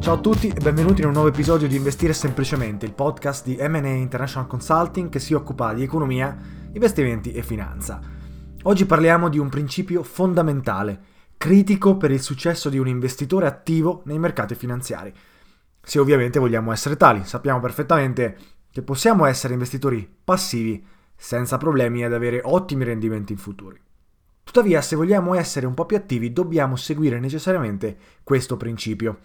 Ciao a tutti e benvenuti in un nuovo episodio di Investire Semplicemente, il podcast di M&A International Consulting che si occupa di economia, investimenti e finanza. Oggi parliamo di un principio fondamentale, critico per il successo di un investitore attivo nei mercati finanziari. Se ovviamente vogliamo essere tali, sappiamo perfettamente che possiamo essere investitori passivi senza problemi ad avere ottimi rendimenti in futuro. Tuttavia, se vogliamo essere un po' più attivi, dobbiamo seguire necessariamente questo principio.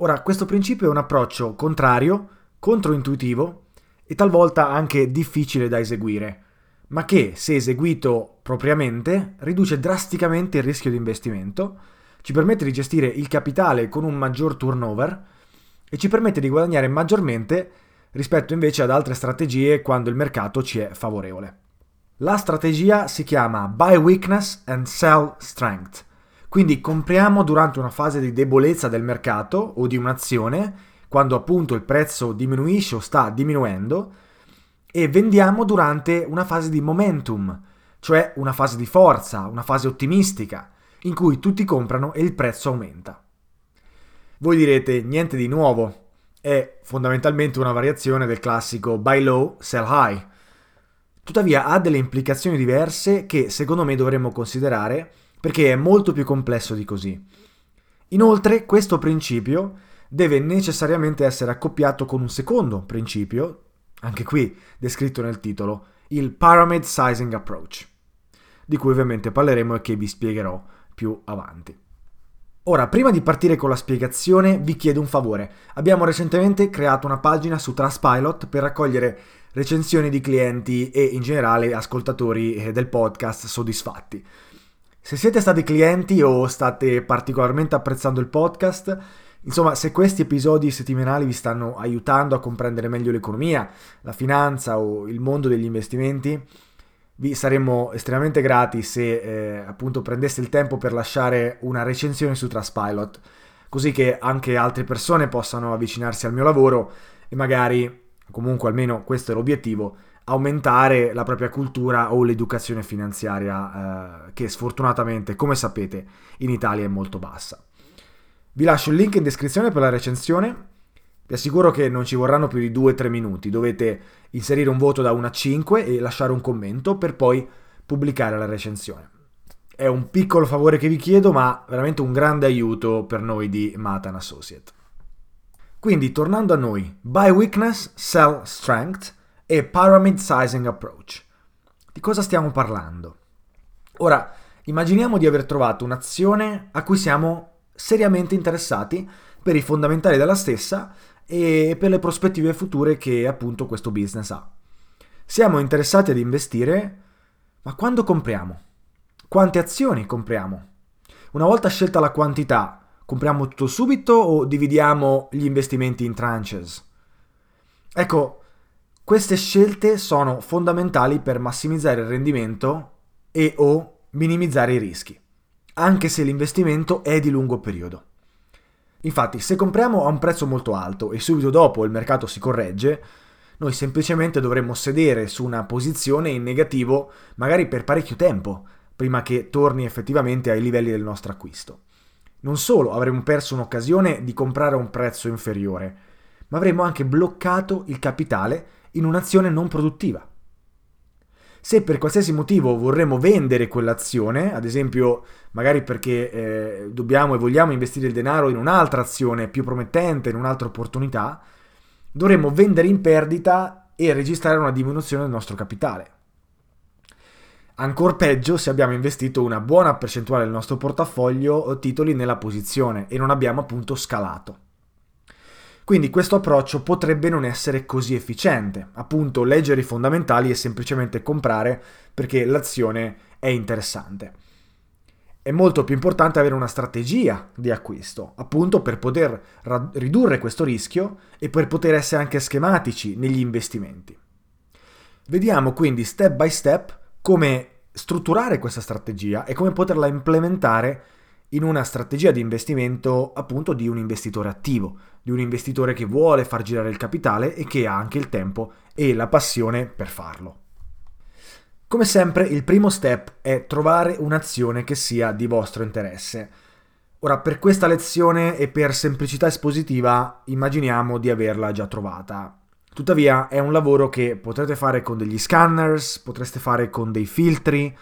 Ora, questo principio è un approccio contrario, controintuitivo e talvolta anche difficile da eseguire, ma che, se eseguito propriamente, riduce drasticamente il rischio di investimento, ci permette di gestire il capitale con un maggior turnover e ci permette di guadagnare maggiormente rispetto invece ad altre strategie quando il mercato ci è favorevole. La strategia si chiama Buy weakness and sell strength. Quindi compriamo durante una fase di debolezza del mercato o di un'azione, quando appunto il prezzo diminuisce o sta diminuendo, e vendiamo durante una fase di momentum, cioè una fase di forza, una fase ottimistica, in cui tutti comprano e il prezzo aumenta. Voi direte niente di nuovo, è fondamentalmente una variazione del classico buy low, sell high. Tuttavia ha delle implicazioni diverse che secondo me dovremmo considerare perché è molto più complesso di così. Inoltre, questo principio deve necessariamente essere accoppiato con un secondo principio, anche qui descritto nel titolo, il Pyramid sizing approach, di cui ovviamente parleremo e che vi spiegherò più avanti. Ora, prima di partire con la spiegazione, vi chiedo un favore. Abbiamo recentemente creato una pagina su Trustpilot per raccogliere recensioni di clienti e in generale ascoltatori del podcast soddisfatti. Se siete stati clienti o state particolarmente apprezzando il podcast, insomma, se questi episodi settimanali vi stanno aiutando a comprendere meglio l'economia, la finanza o il mondo degli investimenti, vi saremmo estremamente grati se appunto prendeste il tempo per lasciare una recensione su Trustpilot, così che anche altre persone possano avvicinarsi al mio lavoro e magari, comunque almeno questo è l'obiettivo, aumentare la propria cultura o l'educazione finanziaria che sfortunatamente, come sapete, in Italia è molto bassa. Vi lascio il link in descrizione per la recensione. Vi assicuro che non ci vorranno più di 2-3 minuti. Dovete inserire un voto da 1 a 5 e lasciare un commento per poi pubblicare la recensione. È un piccolo favore che vi chiedo, ma veramente un grande aiuto per noi di Mata and Associates. Quindi, tornando a noi, buy weakness, sell strength e Pyramid Sizing Approach. Di cosa stiamo parlando? Ora, immaginiamo di aver trovato un'azione a cui siamo seriamente interessati per i fondamentali della stessa e per le prospettive future che appunto questo business ha. Siamo interessati ad investire, ma quando compriamo? Quante azioni compriamo? Una volta scelta la quantità, compriamo tutto subito o dividiamo gli investimenti in tranches? Ecco, queste scelte sono fondamentali per massimizzare il rendimento e o minimizzare i rischi, anche se l'investimento è di lungo periodo. Infatti, se compriamo a un prezzo molto alto e subito dopo il mercato si corregge, noi semplicemente dovremmo sedere su una posizione in negativo magari per parecchio tempo, prima che torni effettivamente ai livelli del nostro acquisto. Non solo avremo perso un'occasione di comprare a un prezzo inferiore, ma avremo anche bloccato il capitale in un'azione non produttiva. Se per qualsiasi motivo vorremmo vendere quell'azione, ad esempio magari perché dobbiamo e vogliamo investire il denaro in un'altra azione più promettente, in un'altra opportunità, dovremmo vendere in perdita e registrare una diminuzione del nostro capitale. Ancor peggio se abbiamo investito una buona percentuale del nostro portafoglio o titoli nella posizione e non abbiamo appunto scalato. Quindi questo approccio potrebbe non essere così efficiente, appunto leggere i fondamentali e semplicemente comprare perché l'azione è interessante. È molto più importante avere una strategia di acquisto, appunto per poter ridurre questo rischio e per poter essere anche schematici negli investimenti. Vediamo quindi step by step come strutturare questa strategia e come poterla implementare in una strategia di investimento appunto di un investitore attivo, di un investitore che vuole far girare il capitale e che ha anche il tempo e la passione per farlo. Come sempre, il primo step è trovare un'azione che sia di vostro interesse. Ora, per questa lezione e per semplicità espositiva, immaginiamo di averla già trovata. Tuttavia, è un lavoro che potrete fare con degli scanners, potreste fare con dei filtri,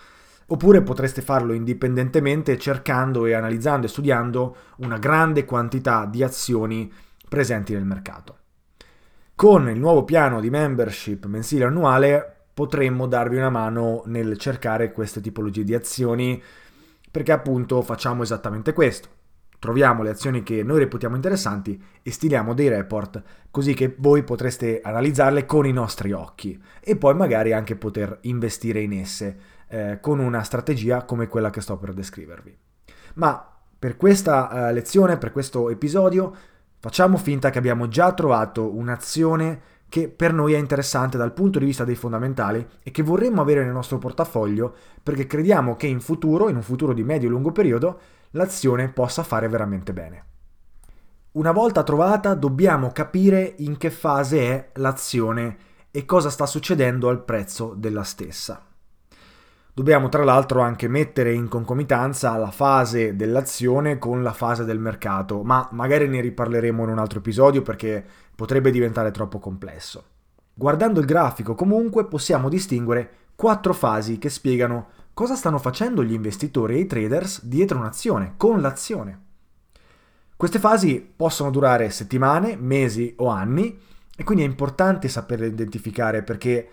oppure potreste farlo indipendentemente cercando e analizzando e studiando una grande quantità di azioni presenti nel mercato. Con il nuovo piano di membership mensile annuale, potremmo darvi una mano nel cercare queste tipologie di azioni, perché appunto facciamo esattamente questo. Troviamo le azioni che noi reputiamo interessanti e stiliamo dei report, così che voi potreste analizzarle con i nostri occhi e poi magari anche poter investire in esse con una strategia come quella che sto per descrivervi. Ma per questa lezione, per questo episodio, facciamo finta che abbiamo già trovato un'azione che per noi è interessante dal punto di vista dei fondamentali e che vorremmo avere nel nostro portafoglio perché crediamo che in futuro, in un futuro di medio e lungo periodo, l'azione possa fare veramente bene. Una volta trovata dobbiamo capire in che fase è l'azione e cosa sta succedendo al prezzo della stessa. Dobbiamo tra l'altro anche mettere in concomitanza la fase dell'azione con la fase del mercato, ma magari ne riparleremo in un altro episodio perché potrebbe diventare troppo complesso. Guardando il grafico comunque possiamo distinguere 4 fasi che spiegano cosa stanno facendo gli investitori e i traders dietro un'azione, con l'azione. Queste fasi possono durare settimane, mesi o anni e quindi è importante saperle identificare perché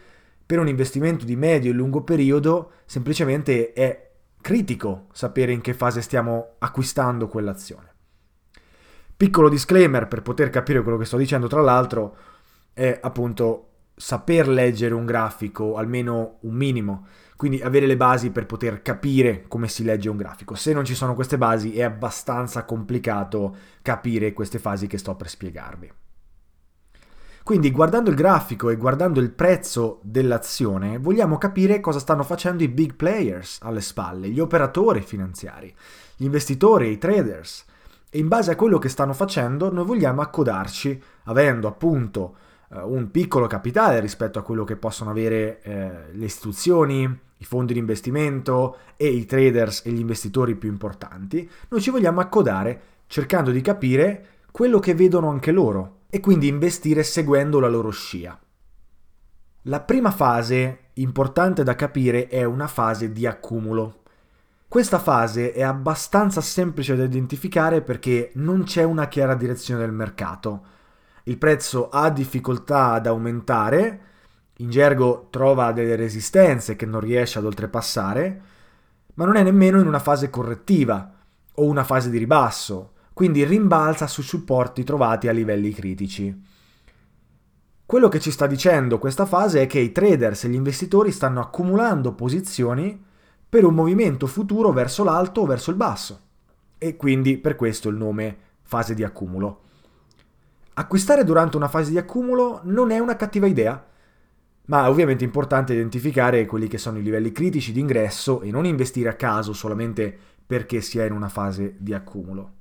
per un investimento di medio e lungo periodo semplicemente è critico sapere in che fase stiamo acquistando quell'azione. Piccolo disclaimer per poter capire quello che sto dicendo, tra l'altro, è appunto saper leggere un grafico, almeno un minimo, quindi avere le basi per poter capire come si legge un grafico. Se non ci sono queste basi è abbastanza complicato capire queste fasi che sto per spiegarvi. Quindi guardando il grafico e guardando il prezzo dell'azione vogliamo capire cosa stanno facendo i big players alle spalle, gli operatori finanziari, gli investitori, i traders. E in base a quello che stanno facendo noi vogliamo accodarci avendo appunto un piccolo capitale rispetto a quello che possono avere le istituzioni, i fondi di investimento e i traders e gli investitori più importanti. Noi ci vogliamo accodare cercando di capire quello che vedono anche loro e quindi investire seguendo la loro scia. La prima fase importante da capire è una fase di accumulo. Questa fase è abbastanza semplice da identificare perché non c'è una chiara direzione del mercato. Il prezzo ha difficoltà ad aumentare, in gergo trova delle resistenze che non riesce ad oltrepassare, ma non è nemmeno in una fase correttiva o una fase di ribasso. quindi rimbalza su supporti trovati a livelli critici. Quello che ci sta dicendo questa fase è che i traders e gli investitori stanno accumulando posizioni per un movimento futuro verso l'alto o verso il basso, e quindi per questo il nome fase di accumulo. Acquistare durante una fase di accumulo non è una cattiva idea, ma è ovviamente importante identificare quelli che sono i livelli critici di ingresso e non investire a caso solamente perché si è in una fase di accumulo.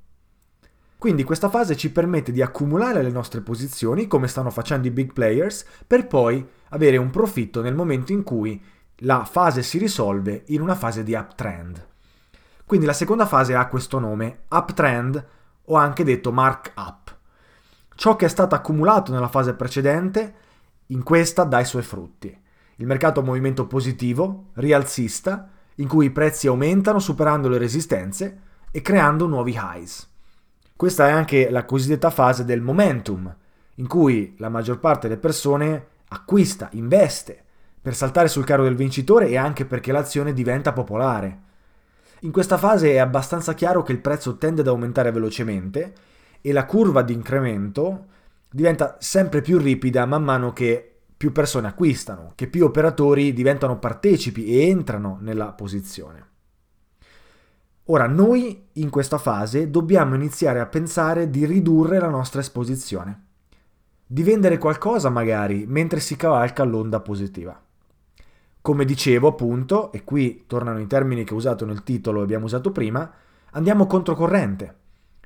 Quindi questa fase ci permette di accumulare le nostre posizioni, come stanno facendo i big players, per poi avere un profitto nel momento in cui la fase si risolve in una fase di uptrend. Quindi la seconda fase ha questo nome, uptrend, o anche detto markup. Ciò che è stato accumulato nella fase precedente, in questa dà i suoi frutti. Il mercato ha un movimento positivo, rialzista, in cui i prezzi aumentano superando le resistenze e creando nuovi highs. Questa è anche la cosiddetta fase del momentum, in cui la maggior parte delle persone acquista, investe, per saltare sul carro del vincitore e anche perché l'azione diventa popolare. In questa fase è abbastanza chiaro che il prezzo tende ad aumentare velocemente e la curva di incremento diventa sempre più ripida man mano che più persone acquistano, che più operatori diventano partecipi e entrano nella posizione. Ora, noi in questa fase dobbiamo iniziare a pensare di ridurre la nostra esposizione, di vendere qualcosa magari mentre si cavalca l'onda positiva. Come dicevo appunto, e qui tornano i termini che ho usato nel titolo e abbiamo usato prima, andiamo controcorrente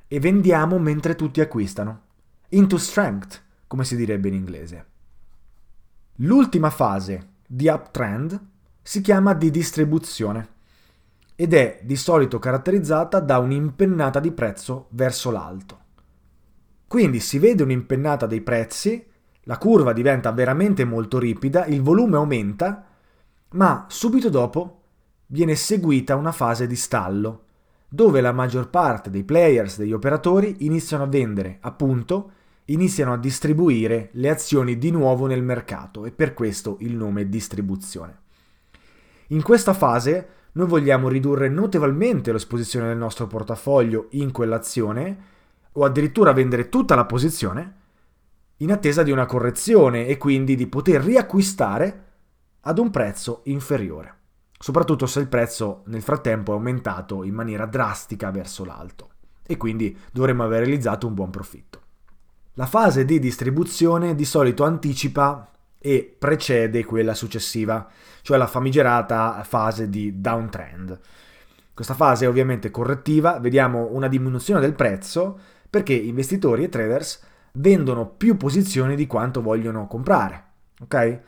e vendiamo mentre tutti acquistano. Into strength, come si direbbe in inglese. L'ultima fase di uptrend si chiama di distribuzione ed è di solito caratterizzata da un'impennata di prezzo verso l'alto. Quindi si vede un'impennata dei prezzi, la curva diventa veramente molto ripida, il volume aumenta, ma subito dopo viene seguita una fase di stallo, dove la maggior parte dei players, degli operatori, iniziano a vendere, appunto, iniziano a distribuire le azioni di nuovo nel mercato, e per questo il nome distribuzione. In questa fase noi vogliamo ridurre notevolmente l'esposizione del nostro portafoglio in quell'azione o addirittura vendere tutta la posizione in attesa di una correzione e quindi di poter riacquistare ad un prezzo inferiore, soprattutto se il prezzo nel frattempo è aumentato in maniera drastica verso l'alto e quindi dovremmo aver realizzato un buon profitto. La fase di distribuzione di solito anticipa e precede quella successiva, cioè la famigerata fase di downtrend. Questa fase è ovviamente correttiva, vediamo una diminuzione del prezzo perché investitori e traders vendono più posizioni di quanto vogliono comprare, ok?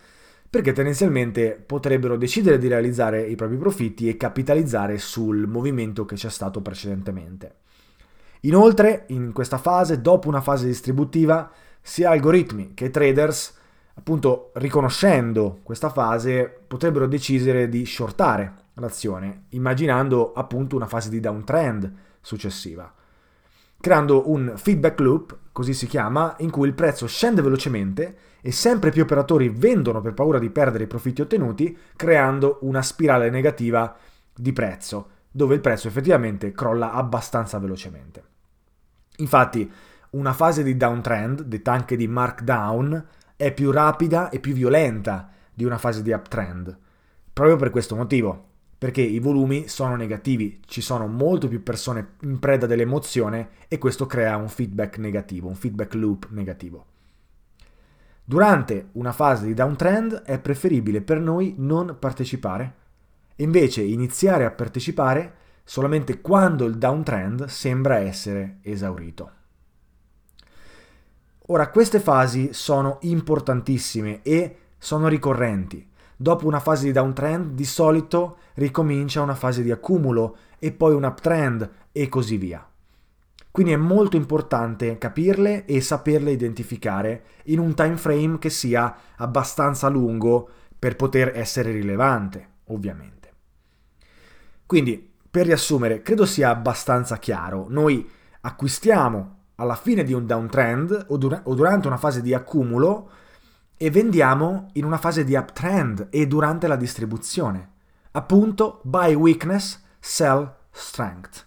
Perché tendenzialmente potrebbero decidere di realizzare i propri profitti e capitalizzare sul movimento che c'è stato precedentemente. Inoltre, in questa fase, dopo una fase distributiva, sia algoritmi che traders, appunto, riconoscendo questa fase, potrebbero decidere di shortare l'azione, immaginando appunto una fase di downtrend successiva, creando un feedback loop, così si chiama, in cui il prezzo scende velocemente e sempre più operatori vendono per paura di perdere i profitti ottenuti, creando una spirale negativa di prezzo, dove il prezzo effettivamente crolla abbastanza velocemente. Infatti, una fase di downtrend, detta anche di markdown, è più rapida e più violenta di una fase di uptrend, proprio per questo motivo, perché i volumi sono negativi, ci sono molto più persone in preda dell'emozione e questo crea un feedback negativo, un feedback loop negativo. Durante una fase di downtrend è preferibile per noi non partecipare, e invece iniziare a partecipare solamente quando il downtrend sembra essere esaurito. Ora, queste fasi sono importantissime e sono ricorrenti. Dopo una fase di downtrend di solito ricomincia una fase di accumulo e poi un uptrend e così via. Quindi è molto importante capirle e saperle identificare in un time frame che sia abbastanza lungo per poter essere rilevante, ovviamente. Quindi, per riassumere, credo sia abbastanza chiaro. Noi acquistiamo alla fine di un downtrend o durante una fase di accumulo e vendiamo in una fase di uptrend e durante la distribuzione. Appunto, buy weakness, sell strength.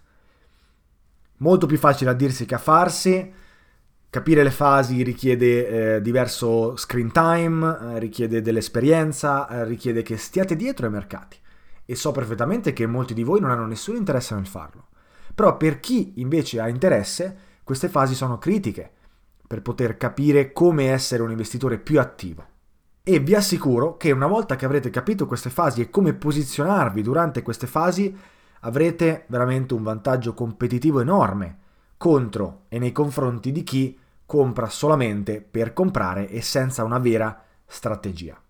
molto più facile a dirsi che a farsi. Capire le fasi richiede diverso screen time, richiede dell'esperienza, richiede che stiate dietro ai mercati. E so perfettamente che molti di voi non hanno nessun interesse nel farlo. Però per chi invece ha interesse, queste fasi sono critiche per poter capire come essere un investitore più attivo. E vi assicuro che una volta che avrete capito queste fasi e come posizionarvi durante queste fasi, avrete veramente un vantaggio competitivo enorme contro e nei confronti di chi compra solamente per comprare e senza una vera strategia.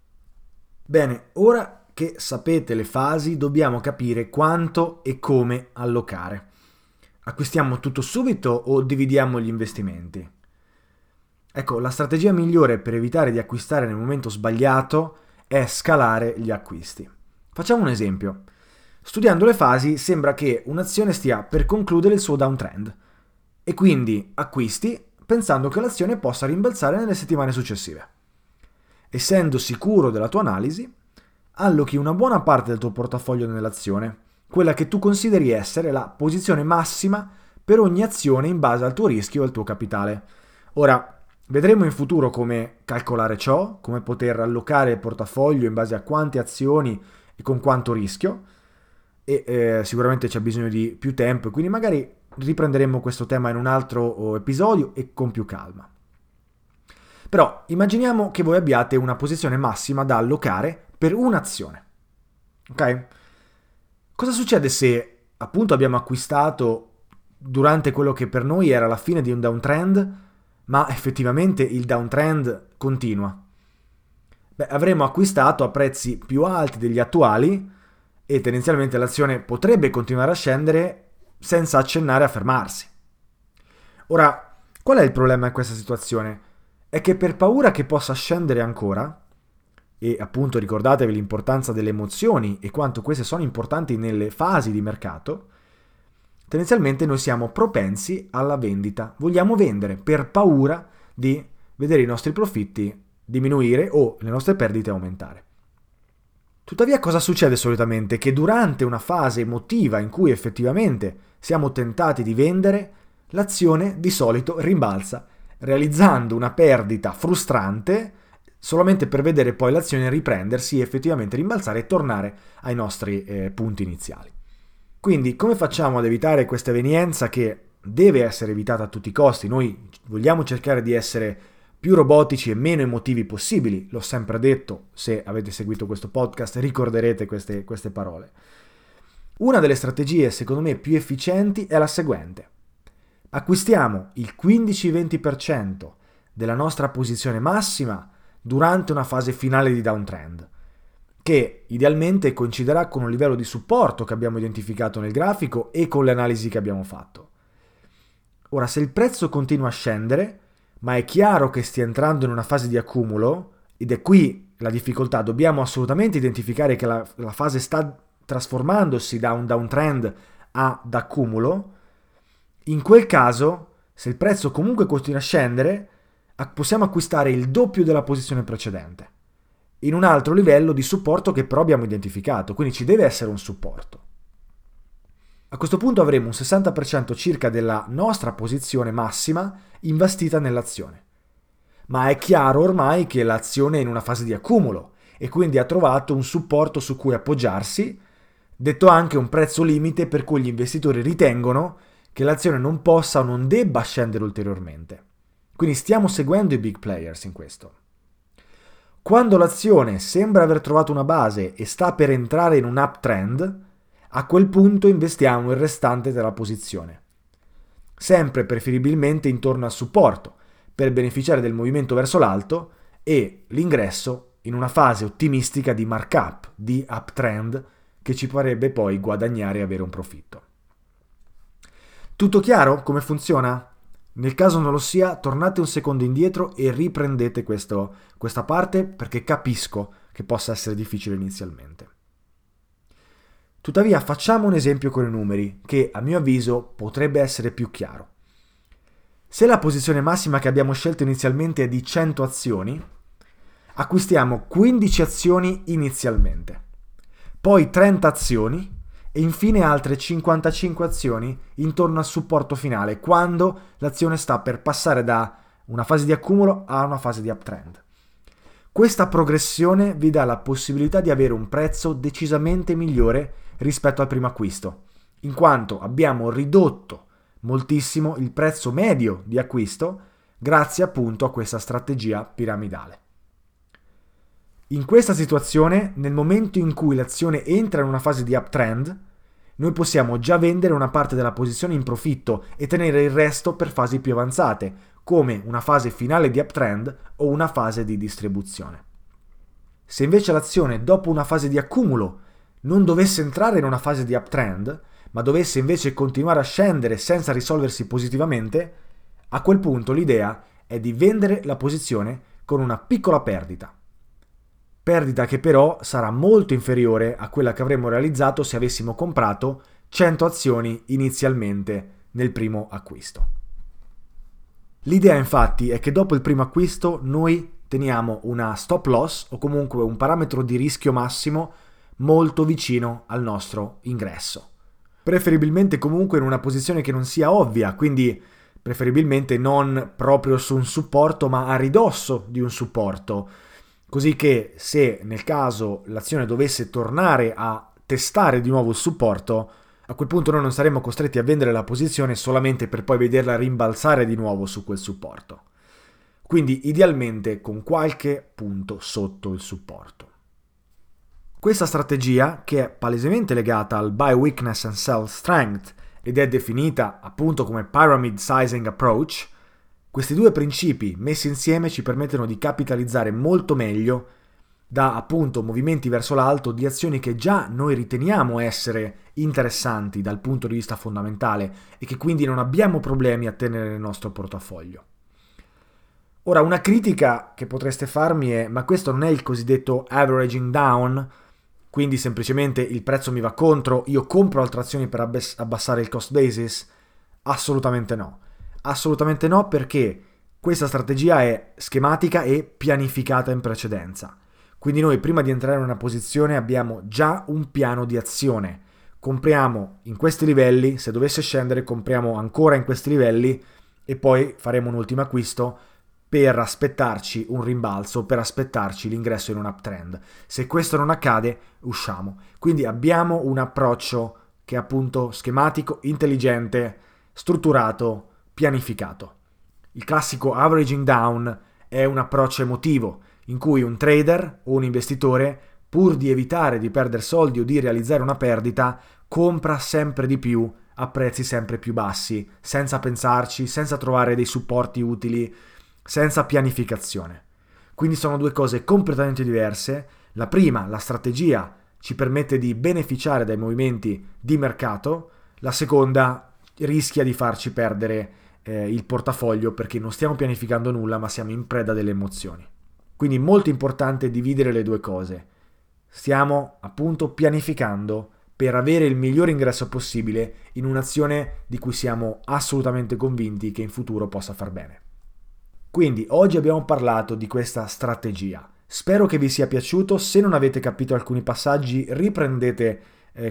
Bene, ora che sapete le fasi, dobbiamo capire quanto e come allocare. Acquistiamo tutto subito o dividiamo gli investimenti? Ecco, la strategia migliore per evitare di acquistare nel momento sbagliato è scalare gli acquisti. Facciamo un esempio. Studiando le fasi sembra che un'azione stia per concludere il suo downtrend e quindi acquisti pensando che l'azione possa rimbalzare nelle settimane successive. Essendo sicuro della tua analisi, allochi una buona parte del tuo portafoglio nell'azione, quella che tu consideri essere la posizione massima per ogni azione in base al tuo rischio e al tuo capitale. Ora, vedremo in futuro come calcolare ciò, come poter allocare il portafoglio in base a quante azioni e con quanto rischio, e sicuramente c'è bisogno di più tempo, quindi magari riprenderemo questo tema in un altro episodio e con più calma. Però immaginiamo che voi abbiate una posizione massima da allocare per un'azione, ok? Cosa succede se appunto abbiamo acquistato durante quello che per noi era la fine di un downtrend, ma effettivamente il downtrend continua? Beh, avremo acquistato a prezzi più alti degli attuali e tendenzialmente l'azione potrebbe continuare a scendere senza accennare a fermarsi. Ora, qual è il problema in questa situazione? È che per paura che possa scendere ancora, e appunto ricordatevi l'importanza delle emozioni e quanto queste sono importanti nelle fasi di mercato, tendenzialmente noi siamo propensi alla vendita. Vogliamo vendere per paura di vedere i nostri profitti diminuire o le nostre perdite aumentare. Tuttavia, cosa succede solitamente? Che durante una fase emotiva in cui effettivamente siamo tentati di vendere, l'azione di solito rimbalza, realizzando una perdita frustrante solamente per vedere poi l'azione riprendersi e effettivamente rimbalzare e tornare ai nostri punti iniziali. Quindi, come facciamo ad evitare questa evenienza che deve essere evitata a tutti i costi? Noi vogliamo cercare di essere più robotici e meno emotivi possibili, l'ho sempre detto, se avete seguito questo podcast ricorderete queste parole. Una delle strategie secondo me più efficienti è la seguente. Acquistiamo il 15-20% della nostra posizione massima durante una fase finale di downtrend, che idealmente coinciderà con un livello di supporto che abbiamo identificato nel grafico e con le analisi che abbiamo fatto. Ora, se il prezzo continua a scendere, ma è chiaro che stia entrando in una fase di accumulo, ed è qui la difficoltà, dobbiamo assolutamente identificare che la fase sta trasformandosi da un downtrend ad accumulo. In quel caso, se il prezzo comunque continua a scendere, possiamo acquistare il doppio della posizione precedente, in un altro livello di supporto che però abbiamo identificato, quindi ci deve essere un supporto. A questo punto avremo un 60% circa della nostra posizione massima investita nell'azione. Ma è chiaro ormai che l'azione è in una fase di accumulo e quindi ha trovato un supporto su cui appoggiarsi, detto anche un prezzo limite per cui gli investitori ritengono che l'azione non possa o non debba scendere ulteriormente. Quindi stiamo seguendo i big players in questo. Quando l'azione sembra aver trovato una base e sta per entrare in un uptrend, a quel punto investiamo il restante della posizione, sempre preferibilmente intorno al supporto, per beneficiare del movimento verso l'alto e l'ingresso in una fase ottimistica di markup, di uptrend, che ci farebbe poi guadagnare e avere un profitto. Tutto chiaro come funziona? Nel caso non lo sia, tornate un secondo indietro e riprendete questa parte, perché capisco che possa essere difficile inizialmente. Tuttavia, facciamo un esempio con i numeri, che a mio avviso potrebbe essere più chiaro. Se la posizione massima che abbiamo scelto inizialmente è di 100 azioni, acquistiamo 15 azioni inizialmente, poi 30 azioni e infine altre 55 azioni intorno al supporto finale, quando l'azione sta per passare da una fase di accumulo a una fase di uptrend. Questa progressione vi dà la possibilità di avere un prezzo decisamente migliore rispetto al primo acquisto, in quanto abbiamo ridotto moltissimo il prezzo medio di acquisto grazie appunto a questa strategia piramidale. In questa situazione, nel momento in cui l'azione entra in una fase di uptrend, noi possiamo già vendere una parte della posizione in profitto e tenere il resto per fasi più avanzate, come una fase finale di uptrend o una fase di distribuzione. Se invece l'azione dopo una fase di accumulo non dovesse entrare in una fase di uptrend, ma dovesse invece continuare a scendere senza risolversi positivamente, a quel punto l'idea è di vendere la posizione con una piccola perdita che però sarà molto inferiore a quella che avremmo realizzato se avessimo comprato 100 azioni inizialmente nel primo acquisto. L'idea infatti è che dopo il primo acquisto noi teniamo una stop loss o comunque un parametro di rischio massimo molto vicino al nostro ingresso, preferibilmente comunque in una posizione che non sia ovvia, quindi preferibilmente non proprio su un supporto ma a ridosso di un supporto, così che se nel caso l'azione dovesse tornare a testare di nuovo il supporto, a quel punto noi non saremmo costretti a vendere la posizione solamente per poi vederla rimbalzare di nuovo su quel supporto. Quindi idealmente con qualche punto sotto il supporto. Questa strategia, che è palesemente legata al buy weakness and sell strength ed è definita appunto come pyramid sizing approach, questi due principi messi insieme ci permettono di capitalizzare molto meglio da appunto movimenti verso l'alto di azioni che già noi riteniamo essere interessanti dal punto di vista fondamentale e che quindi non abbiamo problemi a tenere nel nostro portafoglio. Ora, una critica che potreste farmi è: ma questo non è il cosiddetto averaging down? Quindi semplicemente il prezzo mi va contro, io compro altre azioni per abbassare il cost basis? Assolutamente no. Assolutamente no, perché questa strategia è schematica e pianificata in precedenza. Quindi noi prima di entrare in una posizione abbiamo già un piano di azione. Compriamo in questi livelli, se dovesse scendere compriamo ancora in questi livelli e poi faremo un ultimo acquisto per aspettarci un rimbalzo, per aspettarci l'ingresso in un uptrend. Se questo non accade, usciamo. Quindi abbiamo un approccio che è appunto schematico, intelligente, strutturato, pianificato. Il classico averaging down è un approccio emotivo, in cui un trader o un investitore, pur di evitare di perdere soldi o di realizzare una perdita, compra sempre di più a prezzi sempre più bassi, senza pensarci, senza trovare dei supporti utili, senza pianificazione. Quindi sono due cose completamente diverse. La prima, la strategia, ci permette di beneficiare dai movimenti di mercato, la seconda rischia di farci perdere il portafoglio perché non stiamo pianificando nulla ma siamo in preda delle emozioni. Quindi molto importante dividere le due cose. Stiamo appunto pianificando per avere il miglior ingresso possibile in un'azione di cui siamo assolutamente convinti che in futuro possa far bene. Quindi oggi abbiamo parlato di questa strategia. Spero che vi sia piaciuto. Se non avete capito alcuni passaggi, riprendete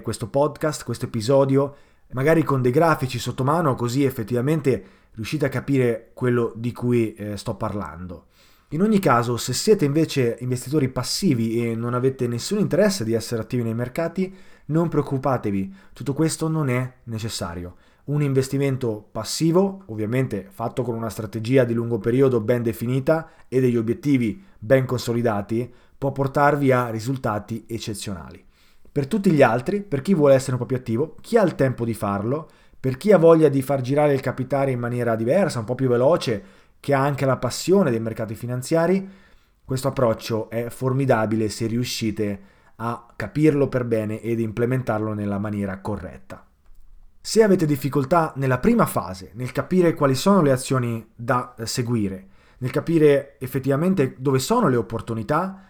questo podcast, questo episodio, magari con dei grafici sotto mano, così effettivamente riuscite a capire quello di cui sto parlando. In ogni caso, se siete invece investitori passivi e non avete nessun interesse di essere attivi nei mercati, non preoccupatevi, tutto questo non è necessario. Un investimento passivo, ovviamente fatto con una strategia di lungo periodo ben definita e degli obiettivi ben consolidati, può portarvi a risultati eccezionali. Per tutti gli altri, per chi vuole essere un po' più attivo, chi ha il tempo di farlo, per chi ha voglia di far girare il capitale in maniera diversa, un po' più veloce, che ha anche la passione dei mercati finanziari, questo approccio è formidabile se riuscite a capirlo per bene ed implementarlo nella maniera corretta. Se avete difficoltà nella prima fase, nel capire quali sono le azioni da seguire, nel capire effettivamente dove sono le opportunità,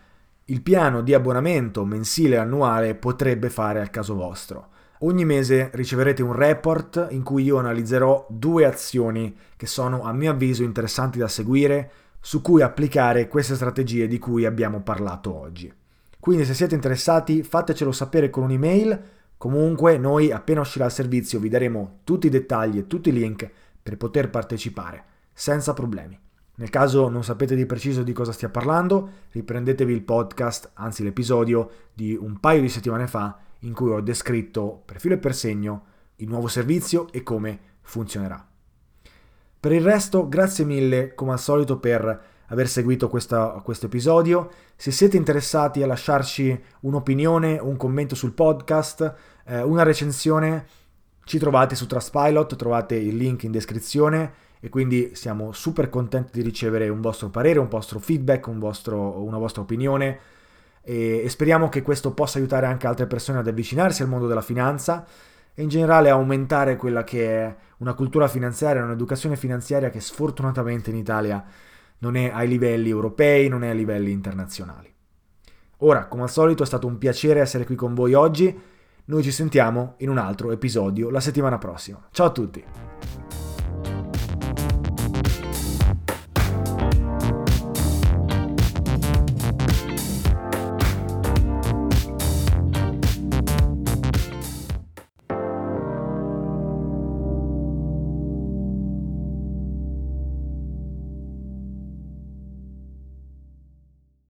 il piano di abbonamento mensile e annuale potrebbe fare al caso vostro. Ogni mese riceverete un report in cui io analizzerò due azioni che sono a mio avviso interessanti da seguire, su cui applicare queste strategie di cui abbiamo parlato oggi. Quindi se siete interessati, fatecelo sapere con un'email Comunque noi appena uscirà il servizio vi daremo tutti i dettagli e tutti i link per poter partecipare senza problemi. Nel caso non sapete di preciso di cosa stia parlando, riprendetevi il podcast, anzi l'episodio di un paio di settimane fa in cui ho descritto per filo e per segno il nuovo servizio e come funzionerà. Per il resto, grazie mille come al solito per aver seguito questo episodio. Se siete interessati a lasciarci un'opinione, un commento sul podcast, una recensione, ci trovate su Trustpilot, trovate il link in descrizione e quindi siamo super contenti di ricevere un vostro parere, un vostro feedback, una vostra opinione e speriamo che questo possa aiutare anche altre persone ad avvicinarsi al mondo della finanza e in generale aumentare quella che è una cultura finanziaria, un'educazione finanziaria che sfortunatamente in Italia non è ai livelli europei, non è ai livelli internazionali. Ora, come al solito, è stato un piacere essere qui con voi oggi. Noi ci sentiamo in un altro episodio la settimana prossima. Ciao a tutti!